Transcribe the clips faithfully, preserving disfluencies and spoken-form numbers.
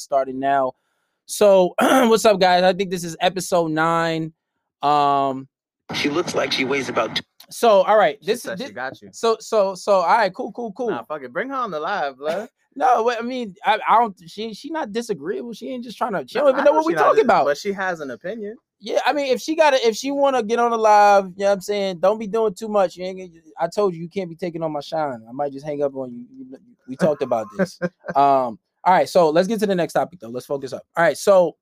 started now. So what's up, guys? I think this is episode nine. Um, she looks like she weighs about two. So all right, this is this, she got you. So so so all right, cool, cool, cool. Nah, fuck it, bring her on the live, blood. No, I mean, I, I don't. She she not disagreeable. She ain't just trying to. She no, don't even know, know what we talking about. But she has an opinion. Yeah, I mean, if she got it, if she want to get on the live, you know what I'm saying? Don't be doing too much. You ain't, I told you, you can't be taking on my shine. I might just hang up on you. We talked about this. um, all right, so let's get to the next topic though. Let's focus up. All right, so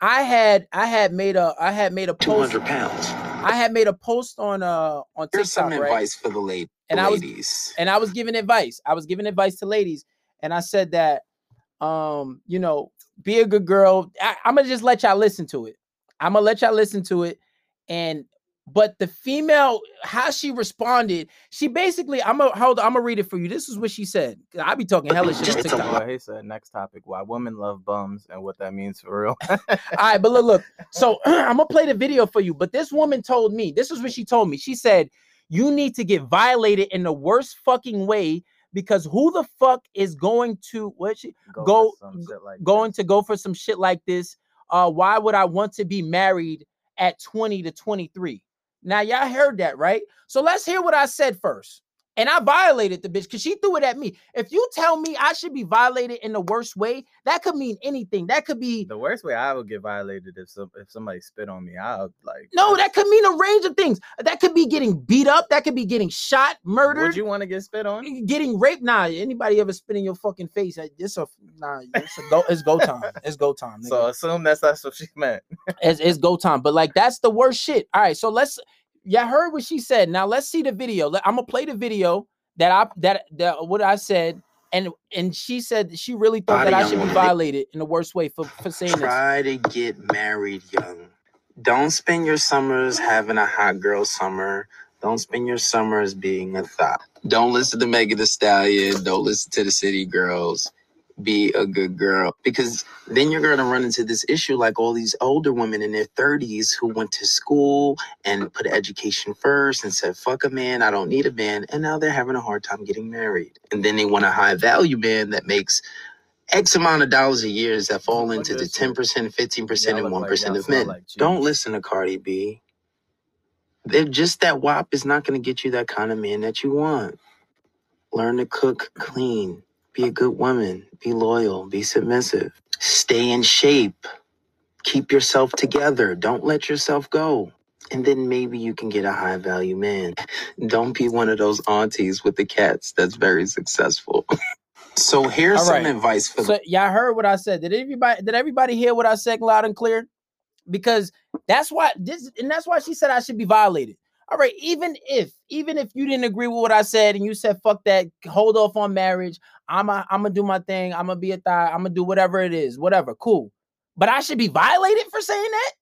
I had I had made a I had made a post. two hundred pounds. I had made a post on uh on TikTok. Here's some right? advice for the ladies. And I was and I was giving advice. I was giving advice to ladies. And I said that, um, you know, be a good girl. I, I'm going to just let y'all listen to it. I'm going to let y'all listen to it. And but the female, how she responded, she basically, I'm going to read it for you. This is what she said. I be talking hella shit on TikTok. Well, he said, next topic, why women love bums and what that means for real. All right, but look, look. So I'm going to play the video for you. But this woman told me, this is what she told me. She said, you need to get violated in the worst fucking way. Because who the fuck is going to what she, go, go like going this. to go for some shit like this? Uh, why would I want to be married at twenty to twenty-three? Now, y'all heard that, right? So let's hear what I said first. And I violated the bitch because she threw it at me. If you tell me I should be violated in the worst way, that could mean anything. That could be the worst way I would get violated if some, if somebody spit on me. I would like no, that could mean a range of things. That could be getting beat up. That could be getting shot, murdered. Would you want to get spit on? Getting raped? Nah, anybody ever spit in your fucking face? It's a nah. It's a go. It's go time. It's go time. Nigga. So assume that's that's what she meant. it's it's go time. But like that's the worst shit. All right, so let's. Yeah, I heard what she said. Now let's see the video. I'm gonna play the video that I that that what I said, and and she said that she really thought that I should be violated in the worst way for, for saying this. Try to get married young. Don't spend your summers having a hot girl summer. Don't spend your summers being a thot. Don't listen to Megan Thee Stallion. Don't listen to the city girls. Be a good girl, because then you're going to run into this issue like all these older women in their thirties who went to school and put education first and said, fuck a man, I don't need a man. And now they're having a hard time getting married. And then they want a high value man that makes X amount of dollars a year that fall into the ten percent, fifteen percent, and one percent of men. Don't listen to Cardi B. They're just that W A P is not going to get you that kind of man that you want. Learn to cook clean. Be a good woman, be loyal, be submissive, stay in shape, keep yourself together, don't let yourself go. And then maybe you can get a high value man. Don't be one of those aunties with the cats that's very successful. So here's right. some advice for So y'all heard what I said. Did everybody did everybody hear what I said loud and clear? Because that's why this and that's why she said I should be violated. All right, even if, even if you didn't agree with what I said and you said, fuck that, hold off on marriage, I'm going to do my thing, I'm going to be a thigh, I'm going to do whatever it is, whatever, cool. But I should be violated for saying that?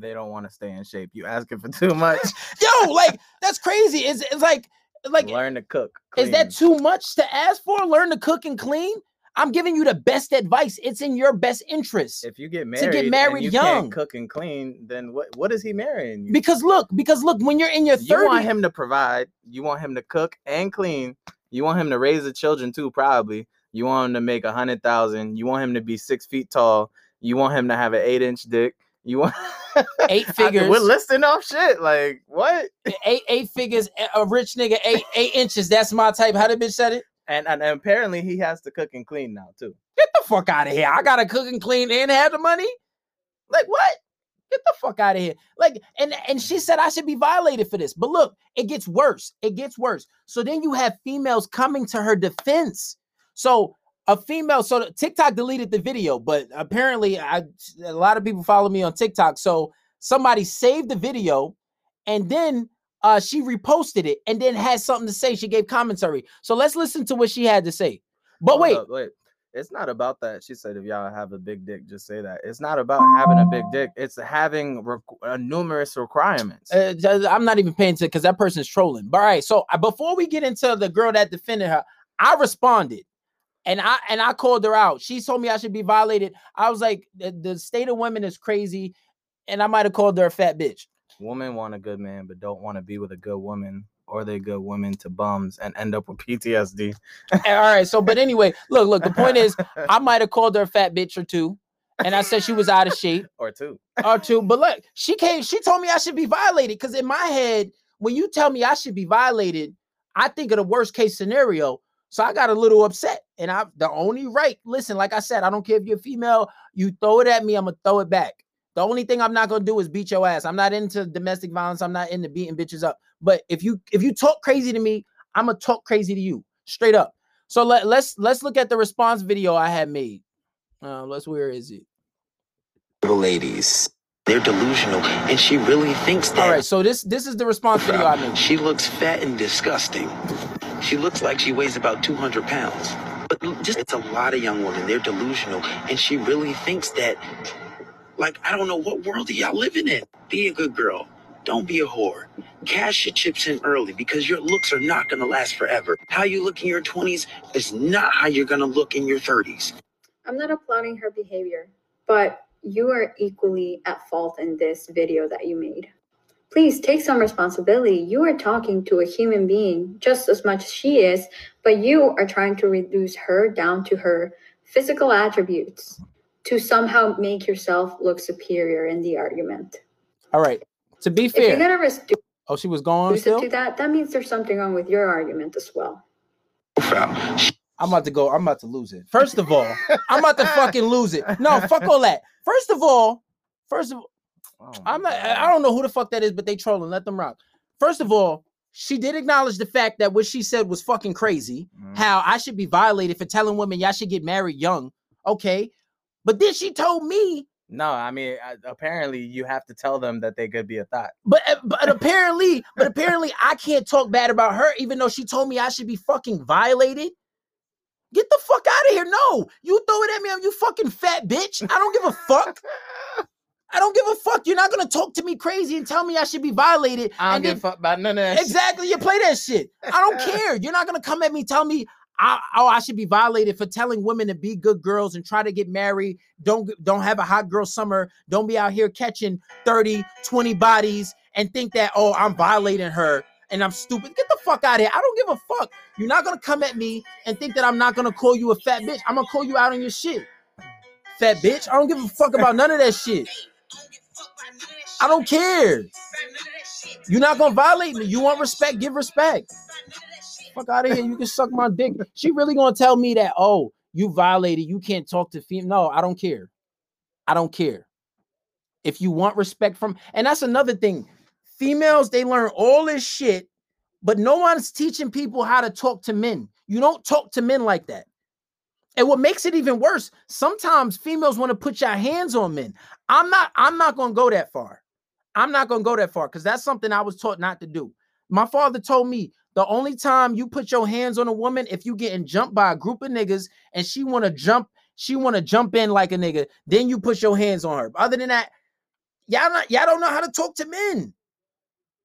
They don't want to stay in shape. You asking for too much. Yo, like, that's crazy. It's, it's like, like. Learn to cook. Clean. Is that too much to ask for? Learn to cook and clean? I'm giving you the best advice. It's in your best interest. If you get married, to get married and you young, can't cook and clean, then what, what is he marrying you? Because look, because look, when you're in your thirties, you want him to provide, you want him to cook and clean, you want him to raise the children too, probably. You want him to make a hundred thousand. You want him to be six feet tall. You want him to have an eight-inch dick. You want eight figures? I mean, we're listing off shit like what? Eight eight figures. A rich nigga, eight eight inches. That's my type. How the bitch said it? And, and apparently he has to cook and clean now too. Get the fuck out of here! I gotta cook and clean and have the money. Like what? Get the fuck out of here! Like and and she said I should be violated for this. But look, it gets worse. It gets worse. So then you have females coming to her defense. So a female. So TikTok deleted the video, but apparently I a lot of people follow me on TikTok. So somebody saved the video, and then. Uh, she reposted it and then had something to say. She gave commentary. So let's listen to what she had to say. But Hold wait, up, wait, it's not about that. She said, if y'all have a big dick, just say that. It's not about having a big dick. It's having rec- uh, numerous requirements. Uh, I'm not even paying attention because that person's trolling. But all right. So before we get into the girl that defended her, I responded and I and I called her out. She told me I should be violated. I was like, the, the state of women is crazy. And I might have called her a fat bitch. Women want a good man, but don't want to be with a good woman or they good women to bums and end up with P T S D. All right. So, but anyway, look, look, the point is I might have called her a fat bitch or two. And I said she was out of shape. Or two. Or two. But look, she came, she told me I should be violated. Because in my head, when you tell me I should be violated, I think of the worst case scenario. So I got a little upset. And I the only right, listen, like I said, I don't care if you're female, you throw it at me, I'm gonna throw it back. The only thing I'm not gonna do is beat your ass. I'm not into domestic violence, I'm not into beating bitches up. But if you if you talk crazy to me, I'm gonna talk crazy to you. Straight up. So let, let's let's look at the response video I had made. Uh, let's where is it? Ladies, they're delusional, and she really thinks that. All right, so this this is the response video I made. She looks fat and disgusting. She looks like she weighs about two hundred pounds. But just it's a lot of young women. They're delusional, and she really thinks that. Like, I don't know what world are y'all living in. Be a good girl. Don't be a whore. Cash your chips in early because your looks are not going to last forever. How you look in your twenties is not how you're going to look in your thirties. I'm not applauding her behavior, but you are equally at fault in this video that you made. Please take some responsibility. You are talking to a human being just as much as she is, but you are trying to reduce her down to her physical attributes to somehow make yourself look superior in the argument. All right. To be fair. If you're gonna reduce oh, she was going still? To that, that means there's something wrong with your argument as well. I'm about to go. I'm about to lose it. First of all, I'm about to fucking lose it. No, fuck all that. First of all, first of all, oh, I'm not, I don't know who the fuck that is, but they trolling. Let them rock. First of all, she did acknowledge the fact that what she said was fucking crazy. Mm. How I should be violated for telling women y'all should get married young. Okay. But then she told me. No, I mean, apparently you have to tell them that they could be a thought. But but apparently, but apparently I can't talk bad about her, even though she told me I should be fucking violated. Get the fuck out of here. No, you throw it at me. I'm you fucking fat bitch. I don't give a fuck. I don't give a fuck. You're not going to talk to me crazy and tell me I should be violated. I don't give a fuck about none of that. Exactly. Shit. You play that shit. I don't care. You're not going to come at me, tell me, I, oh, I should be violated for telling women to be good girls and try to get married. Don't don't have a hot girl summer. Don't be out here catching thirty, twenty bodies and think that, oh, I'm violating her. And I'm stupid. Get the fuck out of here. I don't give a fuck. You're not going to come at me and think that I'm not going to call you a fat bitch. I'm going to call you out on your shit. Fat bitch. I don't give a fuck about none of that shit. I don't care. You're not going to violate me. You want respect? Give respect. Fuck out of here. You can suck my dick. She really going to tell me that, oh, you violated. You can't talk to female. No, I don't care. I don't care. If you want respect from, and that's another thing. Females, they learn all this shit, but no one's teaching people how to talk to men. You don't talk to men like that. And what makes it even worse, sometimes females want to put your hands on men. I'm not, I'm not going to go that far. I'm not going to go that far because that's something I was taught not to do. My father told me the only time you put your hands on a woman, if you getting jumped by a group of niggas and she want to jump, she want to jump in like a nigga, then you put your hands on her. Other than that, y'all not, y'all don't know how to talk to men.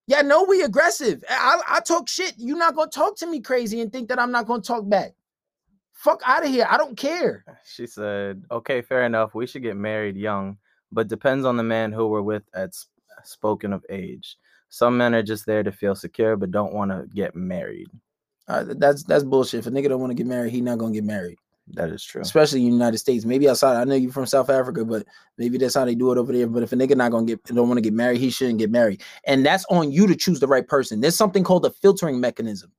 Yeah, no, we aggressive. I, I talk shit. You're not going to talk to me crazy and think that I'm not going to talk back. Fuck out of here. I don't care. She said, okay, fair enough. We should get married young, but depends on the man who we're with at sp- spoken of age. Some men are just there to feel secure, but don't want to get married. Uh, that's that's bullshit. If a nigga don't want to get married, he's not going to get married. That is true. Especially in the United States. Maybe outside. I know you're from South Africa, but maybe that's how they do it over there. But if a nigga not gonna get don't want to get married, he shouldn't get married. And that's on you to choose the right person. There's something called a filtering mechanism.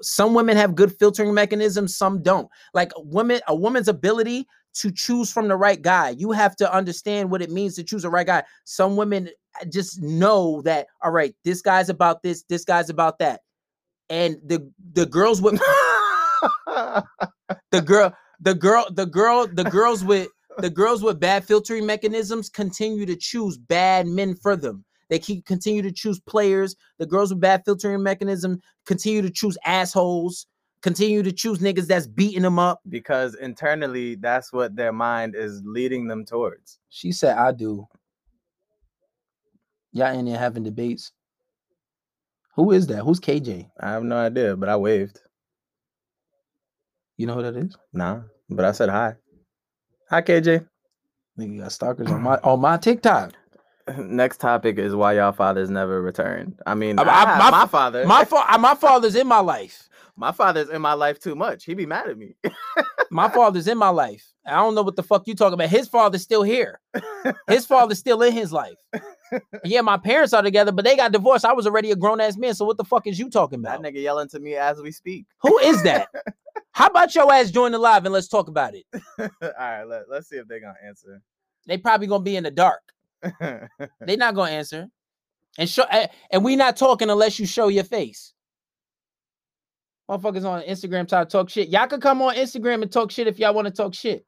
Some women have good filtering mechanisms, some don't. Like a woman, a woman's ability to choose from the right guy. You have to understand what it means to choose the right guy. Some women just know that, all right, this guy's about this, this guy's about that. And the the girls with the girl The girl, the girl, the girls with the girls with bad filtering mechanisms continue to choose bad men for them. They keep continue to choose players. The girls with bad filtering mechanism continue to choose assholes, continue to choose niggas that's beating them up. Because internally, that's what their mind is leading them towards. She said, I do. Y'all in there having debates. Who is that? Who's K J? I have no idea, but I waved. You know who that is? Nah, but I said hi. Hi, K J. Nigga got stalkers on my on my TikTok. Next topic is why y'all fathers never returned. I mean, I, I, I, my, my father, my fa- my father's in my life. My father's in my life too much. He be mad at me. My father's in my life. I don't know what the fuck you talking about. His father's still here. His father's still in his life. Yeah, my parents are together, but they got divorced. I was already a grown ass man. So what the fuck is you talking about? That nigga yelling to me as we speak. Who is that? How about your ass join the live and let's talk about it? All right, let, let's see if they're gonna answer. They probably gonna be in the dark. They're not gonna answer, and show. And we not talking unless you show your face. Motherfuckers on Instagram try to talk shit. Y'all could come on Instagram and talk shit if y'all want to talk shit.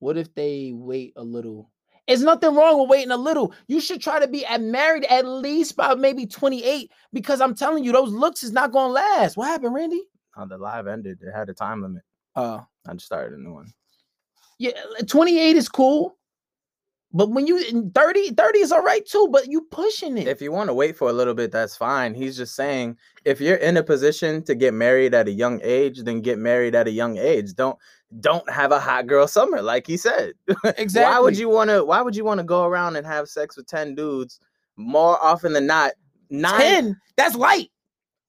What if they wait a little? It's nothing wrong with waiting a little. You should try to be married at least by maybe twenty-eight, because I'm telling you, those looks is not gonna last. What happened, Randy? Oh, the live ended. It had a time limit. Oh, uh, I just started a new one. Yeah, twenty-eight is cool. But when you in thirty, thirty is all right too, but you pushing it. If you want to wait for a little bit, that's fine. He's just saying, if you're in a position to get married at a young age, then get married at a young age. Don't don't have a hot girl summer, like he said. Exactly. Why would you want to why would you want to go around and have sex with ten dudes more often than not? Nine, ten? That's light.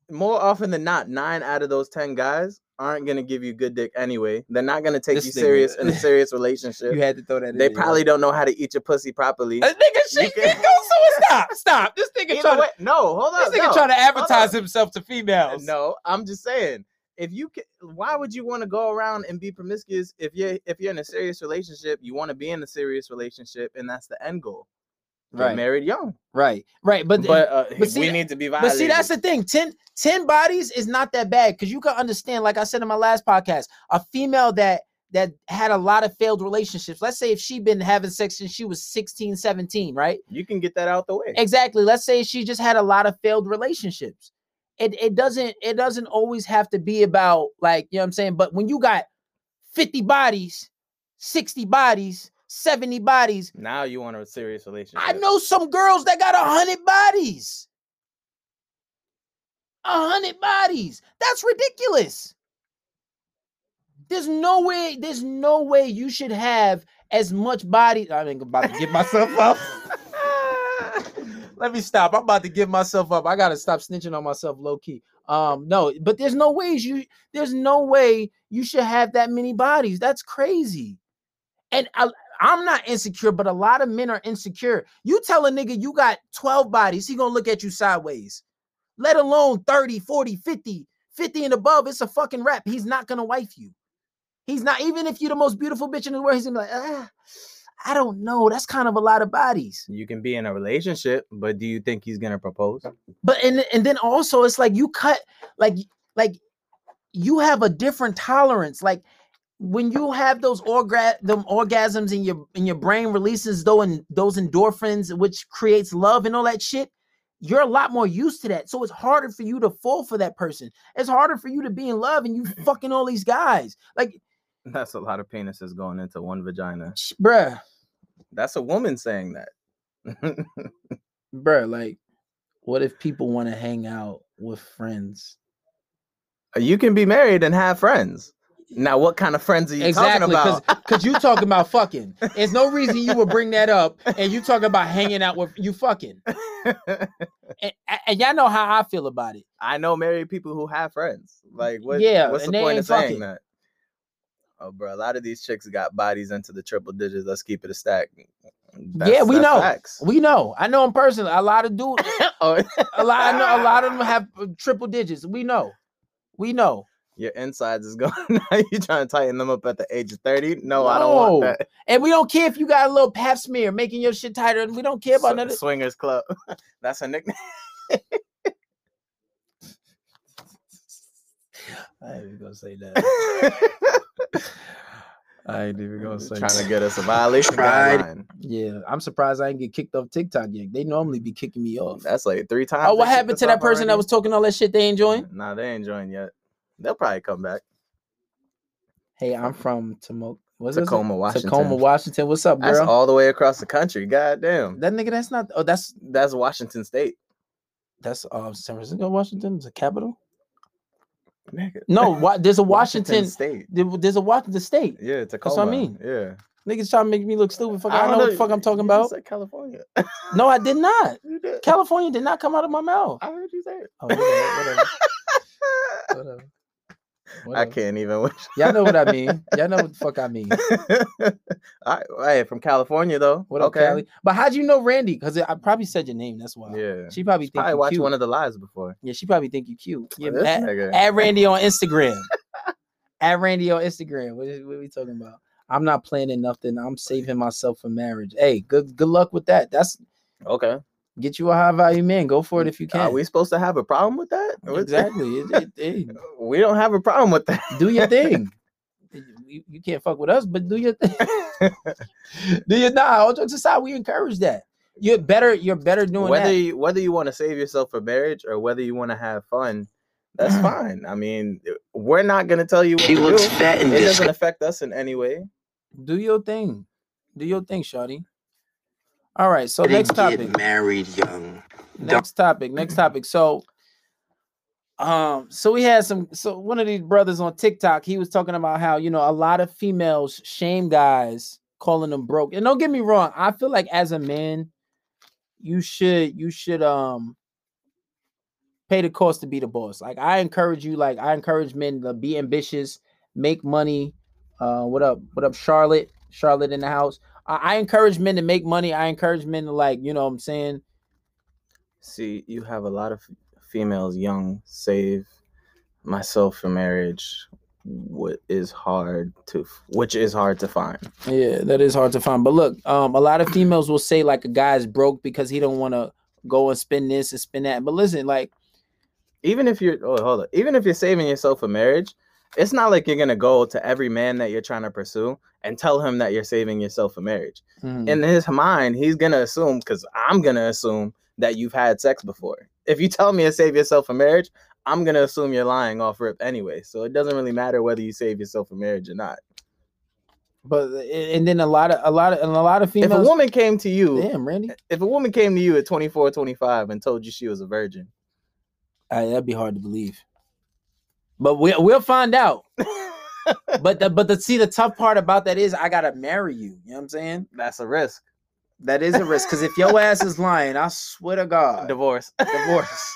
More often than not, nine out of those ten guys aren't going to give you good dick anyway. They're not going to take this you serious is. in a serious relationship. You had to throw that in. They probably don't know how to eat your pussy properly. This nigga shit, can... go so stop, stop. This nigga trying to... No, hold on. This nigga no, trying to advertise himself to females. No, I'm just saying, if you can, why would you want to go around and be promiscuous if you're, if you're in a serious relationship? You want to be in a serious relationship, and that's the end goal. Get right. married young. Right. Right. But, but, uh, but see, we need to be violated. But see, that's the thing. Ten, ten bodies is not that bad, because you can understand, like I said in my last podcast, a female that that had a lot of failed relationships. Let's say if she'd been having sex since she was sixteen, seventeen, right? You can get that out the way. Exactly. Let's say she just had a lot of failed relationships. It it doesn't it doesn't always have to be about, like, you know what I'm saying? But when you got fifty bodies, sixty bodies, seventy bodies. Now you want a serious relationship. I know some girls that got one hundred bodies. one hundred bodies. That's ridiculous. There's no way, there's no way you should have as much body. I ain't about to give myself up. Let me stop. I'm about to give myself up. I got to stop snitching on myself low key. Um, no, but there's no ways you, there's no way you should have that many bodies. That's crazy. And I, I'm not insecure, but a lot of men are insecure. You tell a nigga you got twelve bodies, he gonna look at you sideways. Let alone thirty, forty, fifty, fifty and above, it's a fucking wrap. He's not gonna wife you. He's not, even if you're the most beautiful bitch in the world, he's gonna be like, ah, I don't know. That's kind of a lot of bodies. You can be in a relationship, but do you think he's gonna propose? But, and and then also, it's like you cut, like, like you have a different tolerance. Like, when you have those orga- them orgasms in your in your brain releases though and those endorphins, which creates love and all that shit, you're a lot more used to that. So it's harder for you to fall for that person. It's harder for you to be in love and you fucking all these guys. Like, that's a lot of penises going into one vagina. Bruh. That's a woman saying that. Bruh, like, what if people want to hang out with friends? You can be married and have friends. Now, what kind of friends are you exactly, talking about? Because you talking about fucking. There's no reason you would bring that up, and you talking about hanging out with you fucking. And, and y'all know how I feel about it. I know married people who have friends. Like, what, yeah, what's the point of saying fucking. that? Oh, bro, a lot of these chicks got bodies into the triple digits. Let's keep it a stack. That's, yeah, we know. Facts. We know. I know them personally. A lot of dudes. oh. a lot. I know. A lot of them have triple digits. We know. We know. Your insides is going. Now you trying to tighten them up at the age of thirty? No, no, I don't want that. And we don't care if you got a little pap smear making your shit tighter. We don't care about so, nothing. Swingers Club. That's a nickname. I ain't even gonna say that. I ain't even gonna say trying that. to get us a violation guideline. Yeah, I'm surprised I ain't get kicked off TikTok yet. They normally be kicking me off. That's like three times. Oh, what happened to that person already? That was talking all that shit? They ain't joined? Nah, they ain't joined yet. They'll probably come back. Hey, I'm from Tomo- what's Tacoma, Washington. Tacoma, Washington. What's up, girl? That's all the way across the country. Goddamn. That nigga, that's not... Oh, that's... That's Washington State. That's uh, San Francisco, Washington? Is the capital? Nigga. No, wa- there's a Washington... Washington State. There, there's a Washington State. Yeah, Tacoma. That's what I mean. Yeah. Niggas trying to make me look stupid. Fuck, I, I don't know, know what the fuck I'm talking you about. Said California. No, I did not. You did. California did not come out of my mouth. I heard you say it. Oh, whatever. Whatever. Whatever. Whatever. I can't even wish. Y'all know what I mean. Y'all know what the fuck I mean. I, I from California though. What okay. Cali? But how'd you know Randy? Because I probably said your name. That's why. Yeah. She probably she think probably you watched cute. One of the lives before. Yeah. She probably think you cute. Yeah. Oh, at, at Randy on Instagram. At Randy on Instagram. What, is, what are we talking about? I'm not planning nothing. I'm saving myself for marriage. Hey, good good luck with that. That's okay. Get you a high value man. Go for it if you can. Are we supposed to have a problem with that? Exactly. it, it, it, we don't have a problem with that. Do your thing. you, you can't fuck with us, but do your thing. do your nah. All jokes aside, we encourage that. You're better. You're better doing whether that. You, whether you want to save yourself for marriage or whether you want to have fun, that's fine. I mean, we're not gonna tell you what to do. Fat and it doesn't disc- affect us in any way. Do your thing. Do your thing, shawty. All right, so next topic. Get married young. Next topic. Next topic. So, um, so we had some. So one of these brothers on TikTok, he was talking about how you know a lot of females shame guys, calling them broke. And don't get me wrong, I feel like as a man, you should you should um pay the cost to be the boss. Like I encourage you. Like I encourage men to be ambitious, make money. Uh, what up? What up, Charlotte? Charlotte in the house. I encourage men to make money. I encourage men to like, you know what I'm saying? See, you have a lot of females young, save myself for marriage, what is hard to, which is hard to find. Yeah, that is hard to find. But look, um, a lot of females will say like a guy's broke because he don't want to go and spend this and spend that. But listen, like. Even if you're, oh, hold on. Even if you're saving yourself for marriage, it's not like you're going to go to every man that you're trying to pursue and tell him that you're saving yourself for marriage. Mm. In his mind, he's going to assume, because I'm going to assume that you've had sex before. If you tell me to save yourself for marriage, I'm going to assume you're lying off rip anyway. So it doesn't really matter whether you save yourself for marriage or not. But and then a lot of a lot of and a lot of females. If a woman came to you, damn, Randy. If a woman came to you at twenty-four, twenty-five and told you she was a virgin, I, that'd be hard to believe. But we, we'll find out. but the, but the, see, the tough part about that is I got to marry you. You know what I'm saying? That's a risk. That is a risk. Because if your ass is lying, I swear to God. Divorce. Divorce.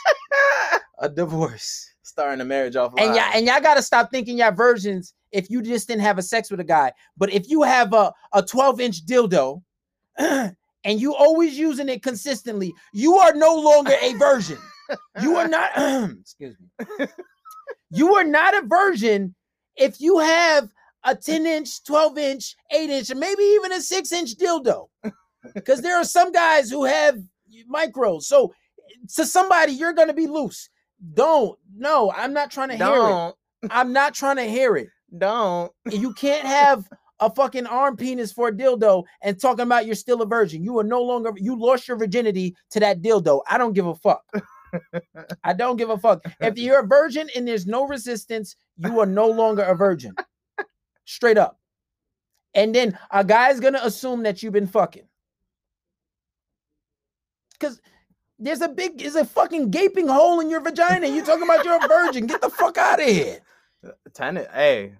A divorce. Starting a marriage off lying. And y'all, and y'all got to stop thinking y'all virgins if you just didn't have a sex with a guy. But if you have a twelve-inch dildo and you always using it consistently, you are no longer a virgin. You are not. Excuse me. You are not a virgin if you have a ten-inch, twelve-inch, eight-inch, and maybe even a six-inch dildo. Because there are some guys who have micros. So to somebody, you're going to be loose. Don't. No, I'm not trying to Don't. hear it. I'm not trying to hear it. Don't. You can't have a fucking arm penis for a dildo and talking about you're still a virgin. You are no longer, you lost your virginity to that dildo. I don't give a fuck. I don't give a fuck. If you're a virgin and there's no resistance, you are no longer a virgin. Straight up. And then a guy's going to assume that you've been fucking. Because there's a big, there's a fucking gaping hole in your vagina. You talking about you're a virgin. Get the fuck out of here. Tenet, hey,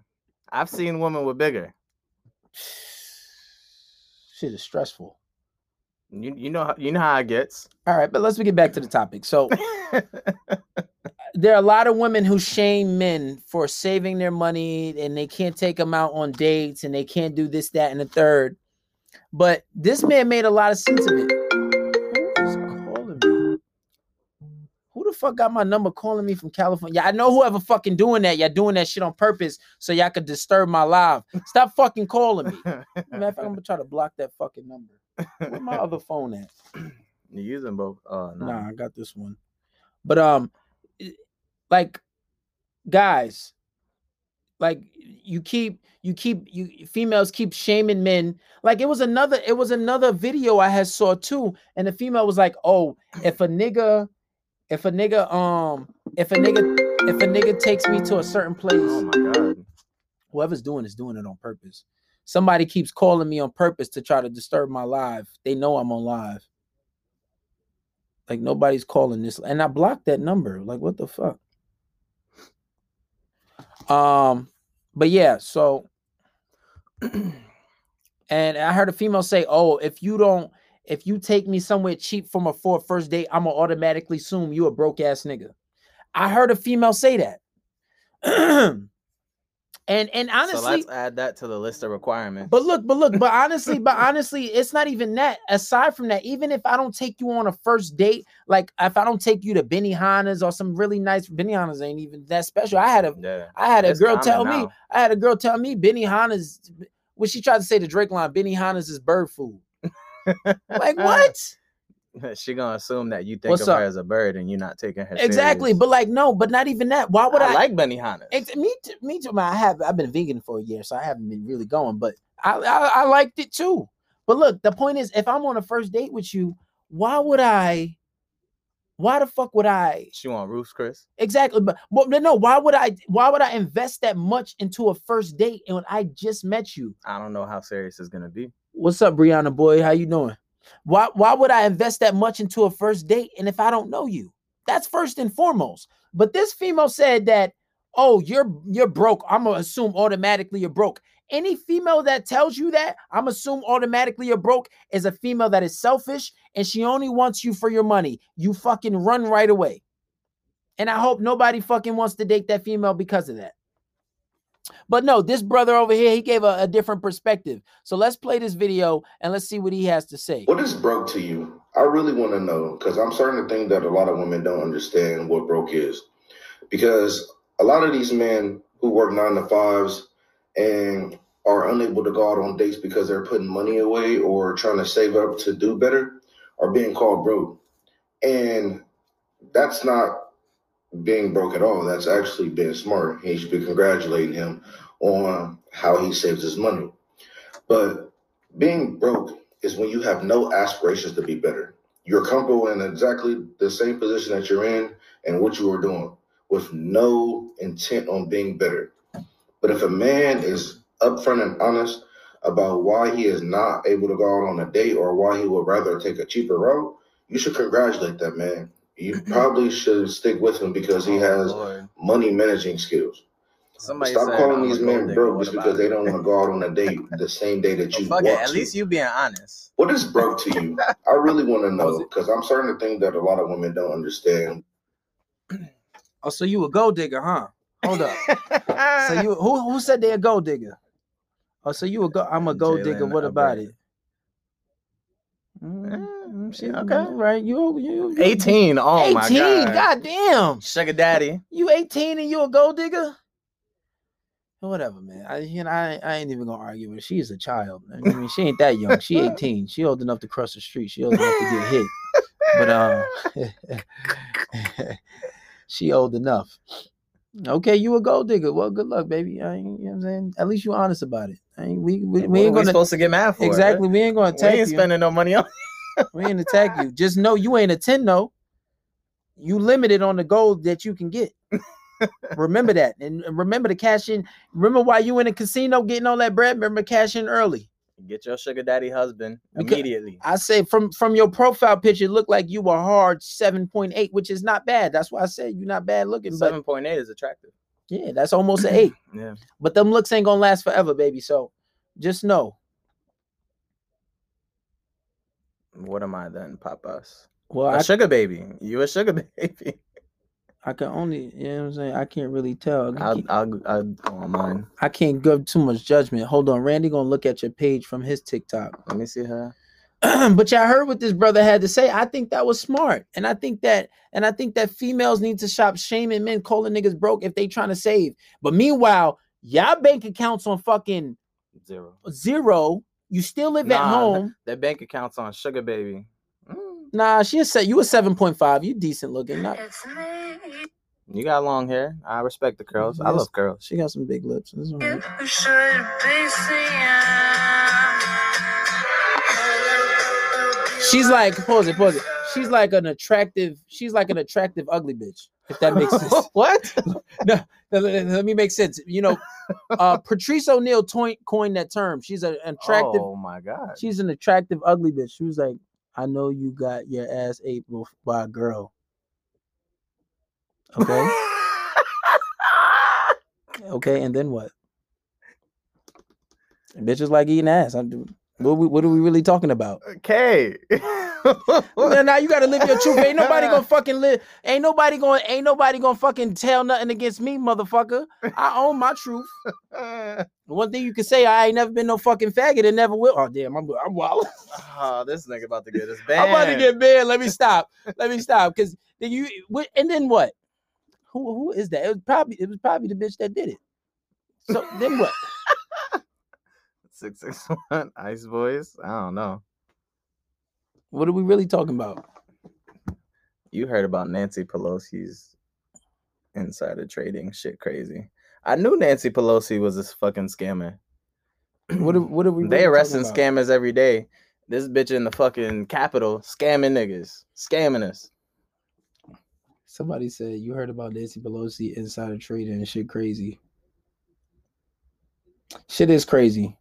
I've seen women with bigger. Shit is stressful. You you know how you know how it gets. All right, but let's get back to the topic. So there are a lot of women who shame men for saving their money and they can't take them out on dates and they can't do this, that, and the third. But this man made a lot of sense of it. Who's calling me? Who the fuck got my number calling me from California? Yeah, I know whoever fucking doing that. Y'all doing that shit on purpose so y'all could disturb my life. Stop fucking calling me. Matter of fact, I'm gonna try to block that fucking number. Where my other phone at? You're using both. Uh, no. Nah, I got this one. But um, like, guys, like you keep you keep you females keep shaming men. Like it was another it was another video I had saw too, and the female was like, "Oh, if a nigga, if a nigga, um, if a nigga, if a nigga takes me to a certain place." Oh my God! Whoever's doing is doing it on purpose. Somebody keeps calling me on purpose to try to disturb my live. They know I'm on live. Like nobody's calling this. And I blocked that number. Like what the fuck? Um, but yeah, so. And And I heard a female say, oh, if you don't, if you take me somewhere cheap from a for a first date, I'm going to automatically assume you a broke ass nigga. I heard a female say that. and and honestly, so let's add that to the list of requirements. But look, but look, but honestly, but honestly, it's not even that. Aside from that, even if I don't take you on a first date, like if I don't take you to Benihana's or some really nice, Benihana's ain't even that special. I had a, yeah, I had a girl tell now. me, I had a girl tell me Benihana's, when she tried to say the Drake line, Benihana's is bird food. Like what? She gonna assume that you think What's of up? her as a bird and you're not taking her exactly serious. But like no, but not even that. Why would I, I like Benihana? Me too, me too. I have I've been a vegan for a year, so I haven't been really going, but I, I I liked it too. But look, the point is, if I'm on a first date with you, why would I? Why the fuck would I? She want roofs, Chris. Exactly, but, but no. Why would I? Why would I invest that much into a first date and when I just met you? I don't know how serious it's gonna be. What's up, Brianna boy? How you doing? Why why would I invest that much into a first date and if I don't know you? That's first and foremost. But this female said that, oh, you're you're broke. I'm going to assume automatically you're broke. Any female that tells you that, I'm assume automatically you're broke, is a female that is selfish and she only wants you for your money. You fucking run right away. And I hope nobody fucking wants to date that female because of that. But no, this brother over here, he gave a, a different perspective. So let's play this video and let's see what he has to say. What is broke to you? I really want to know, because I'm starting to think that a lot of women don't understand what broke is. Because a lot of these men who work nine to fives and are unable to go out on dates because they're putting money away or trying to save up to do better are being called broke. And that's not being broke at all. That's actually being smart. He should be congratulating him on how he saves his money. But being broke is when you have no aspirations to be better. You're comfortable in exactly the same position that you're in and what you are doing with no intent on being better. But if a man is upfront and honest about why he is not able to go out on a date or why he would rather take a cheaper route, you should congratulate that man. You probably should stick with him because he has oh, money managing skills. Somebody Stop said, calling these men broke just because it? they don't want to go out on a date the same day that you well, fuck want it. At to. least you being honest. What is broke to you? I really want to know because I'm starting to think that a lot of women don't understand. Oh, so you a gold digger, huh? Hold up. so you who who said they a gold digger? Oh, so you a go? I'm a gold Jaylen, digger. What about it? Mm-hmm. She, okay, right? You, you, you eighteen. Oh eighteen, my god! Goddamn, sugar daddy. You eighteen and you a gold digger? Whatever, man. I, you know, I, I ain't even gonna argue with her. She's a child. Man. I mean, she ain't that young. She eighteen. She old enough to cross the street. She old enough to get hit. But um, she old enough. Okay, you a gold digger. Well, good luck, baby. I ain't, you know what I'm saying? At least you honest about it. I ain't, we we, we ain't gonna, we supposed to get mad for exactly. It, we ain't gonna attack you. We ain't you. spending no money on. We ain't attack you. Just know you ain't a ten though. You limited on the gold that you can get. Remember that, and remember to cash in. Remember why you in a casino getting all that bread. Remember cash in early. Get your sugar daddy husband because immediately. I say from from your profile picture, it looked like you were hard seven point eight, which is not bad. That's why I said you're not bad looking. seven point eight is attractive. Yeah, that's almost an eight. Yeah. But them looks ain't gonna last forever, baby. So just know. What am I then, Popeyes? Well, a I sugar baby. You a sugar baby. I can only, you know what I'm saying? I can't really tell. I I'll, I'll, I'll go on mine. I can't give too much judgment. Hold on. Randy going to look at your page from his TikTok. Let me see her. But y'all heard what this brother had to say. I think that was smart. And I think that, and I think that females need to stop shaming men calling niggas broke if they trying to save. But meanwhile, y'all bank accounts on fucking zero. Zero. You still live nah, at home. That bank account's on sugar baby. Nah, she said you a seven point five. You decent looking. Not... You got long hair. I respect the curls. Yes. I love curls. She got some big lips. This one right. She's like, pause it, pause it. She's like an attractive, she's like an attractive ugly bitch. If that makes sense. What? No, no, let me make sense. You know, uh, Patrice O'Neal coined that term. She's an attractive. Oh my god. She's an attractive ugly bitch. She was like, I know you got your ass ate by a girl. Okay. Okay, and then what? And bitches like eating ass. I'm doing. What, we, what are we really talking about? Okay. Now you gotta live your truth. Ain't nobody gonna fucking live. Ain't nobody gonna. Ain't nobody gonna fucking tell nothing against me, motherfucker. I own my truth. One thing you can say, I ain't never been no fucking faggot and never will. Oh damn, I'm I'm wild. Oh, this nigga about to get us banned. I'm about to get banned. Let me stop. Let me stop. Cause then you. And then what? Who who is that? It was probably it was probably the bitch that did it. So then what? six six one Ice Boys. I don't know. What are we really talking about? You heard about Nancy Pelosi's insider trading shit crazy. I knew Nancy Pelosi was this fucking scammer. What are, what are we? They really arresting scammers every day. This bitch in the fucking Capitol scamming niggas, scamming us. Somebody said you heard about Nancy Pelosi insider trading and shit crazy. Shit is crazy.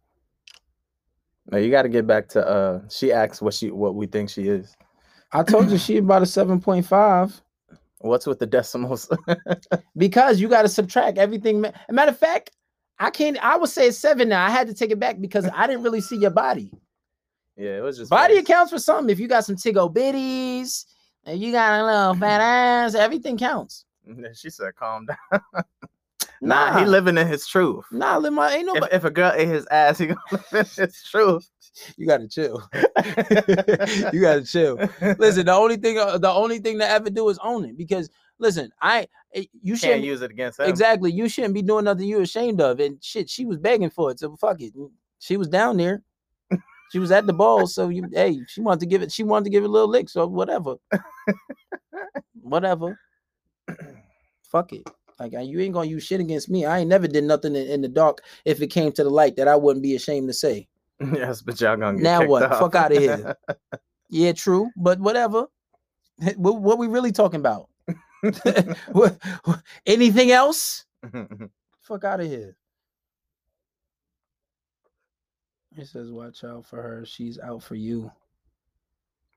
No, you got to get back to. Uh, she asks what she what we think she is. I told you she about a seven point five. What's with the decimals? Because you got to subtract everything. Matter of fact, I can't. I would say it's seven now. I had to take it back because I didn't really see your body. Yeah, it was just body nice. Accounts for something. If you got some tiggo bitties and you got a little fat ass, everything counts. She said, "Calm down." Nah, nah, he living in his truth. Nah, live my ain't nobody. If, if a girl ate his ass, he gonna live in his truth. You gotta chill. You gotta chill. Listen, the only thing, the only thing to ever do is own it. Because listen, I you shouldn't use it against him. Exactly, you shouldn't be doing nothing you're ashamed of. And shit, she was begging for it, so fuck it. She was down there. She was at the ball, so you hey, she wanted to give it. She wanted to give it a little lick, so whatever, whatever. Fuck it. Like, you ain't gonna use shit against me. I ain't never did nothing in, in the dark if it came to the light that I wouldn't be ashamed to say. Yes, but y'all gonna get now what? Off. Fuck out of here. Yeah, true, but whatever. What, what we really talking about? what, what, anything else? Fuck out of here. It says, "Watch out for her. She's out for you."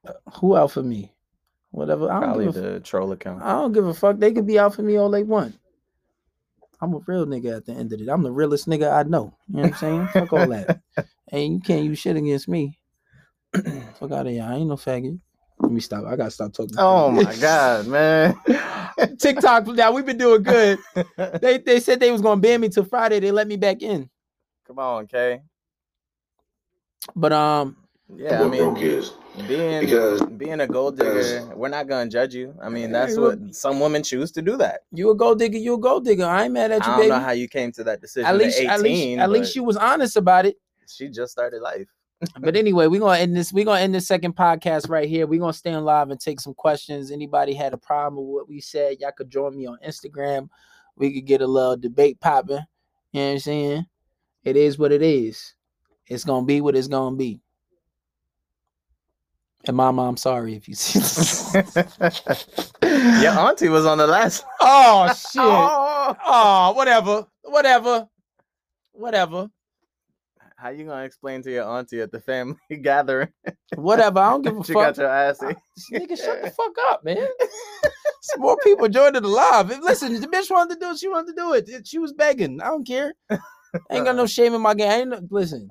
Uh, who out for me? Whatever. I don't Probably give a the f- troll account. I don't give a fuck. They could be out for me all they want. I'm a real nigga at the end of it. I'm the realest nigga I know. You know what I'm saying? Fuck all that. And you can't use shit against me. Fuck out of here. I ain't no faggot. Let me stop. I gotta stop talking. Oh my god, man. TikTok. Now we've been doing good. They they said they was gonna ban me till Friday. They let me back in. Come on, Kay. But um. Yeah, I mean, being because being a gold digger, we're not gonna judge you. I mean, that's what some women choose to do. That you a gold digger, you a gold digger. I ain't mad at you, baby. I don't baby. know how you came to that decision. At least, at, eighteen, at least, at least she was honest about it. She just started life. But anyway, we're gonna end this. We're gonna end this second podcast right here. We're gonna stay on live and take some questions. Anybody had a problem with what we said? Y'all could join me on Instagram. We could get a little debate popping. You know what I'm saying? It is what it is. It's gonna be what it's gonna be. And mama, I'm sorry if you see this. Your auntie was on the last. Oh, shit. Oh. oh, whatever. Whatever. Whatever. How you going to explain to your auntie at the family gathering? Whatever. I don't give a she fuck. She got your ass. Nigga, shut the fuck up, man. More people joined it alive. Listen, the bitch wanted to do it. She wanted to do it. She was begging. I don't care. I ain't got no shame in my game. I ain't no... Listen.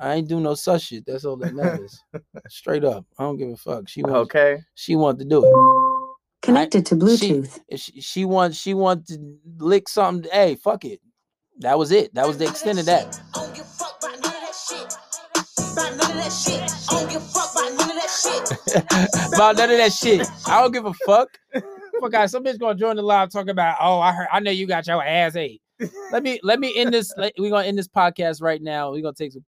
I ain't do no such shit. That's all that matters. Straight up. I don't give a fuck. She wants, okay. She wanted to do it. Connected I, to Bluetooth. She, she, she wants she want to lick something. Hey, fuck it. That was it. That was the extent of that. I don't give a fuck about none of that shit. About none of that shit. I don't give a fuck about none of that shit. About none of that shit. I don't give a fuck. Fuck guys, some bitch gonna join the live talking about, oh, I heard I know you got your ass ate. Let me let me end this. Let, we're gonna end this podcast right now. We're gonna take some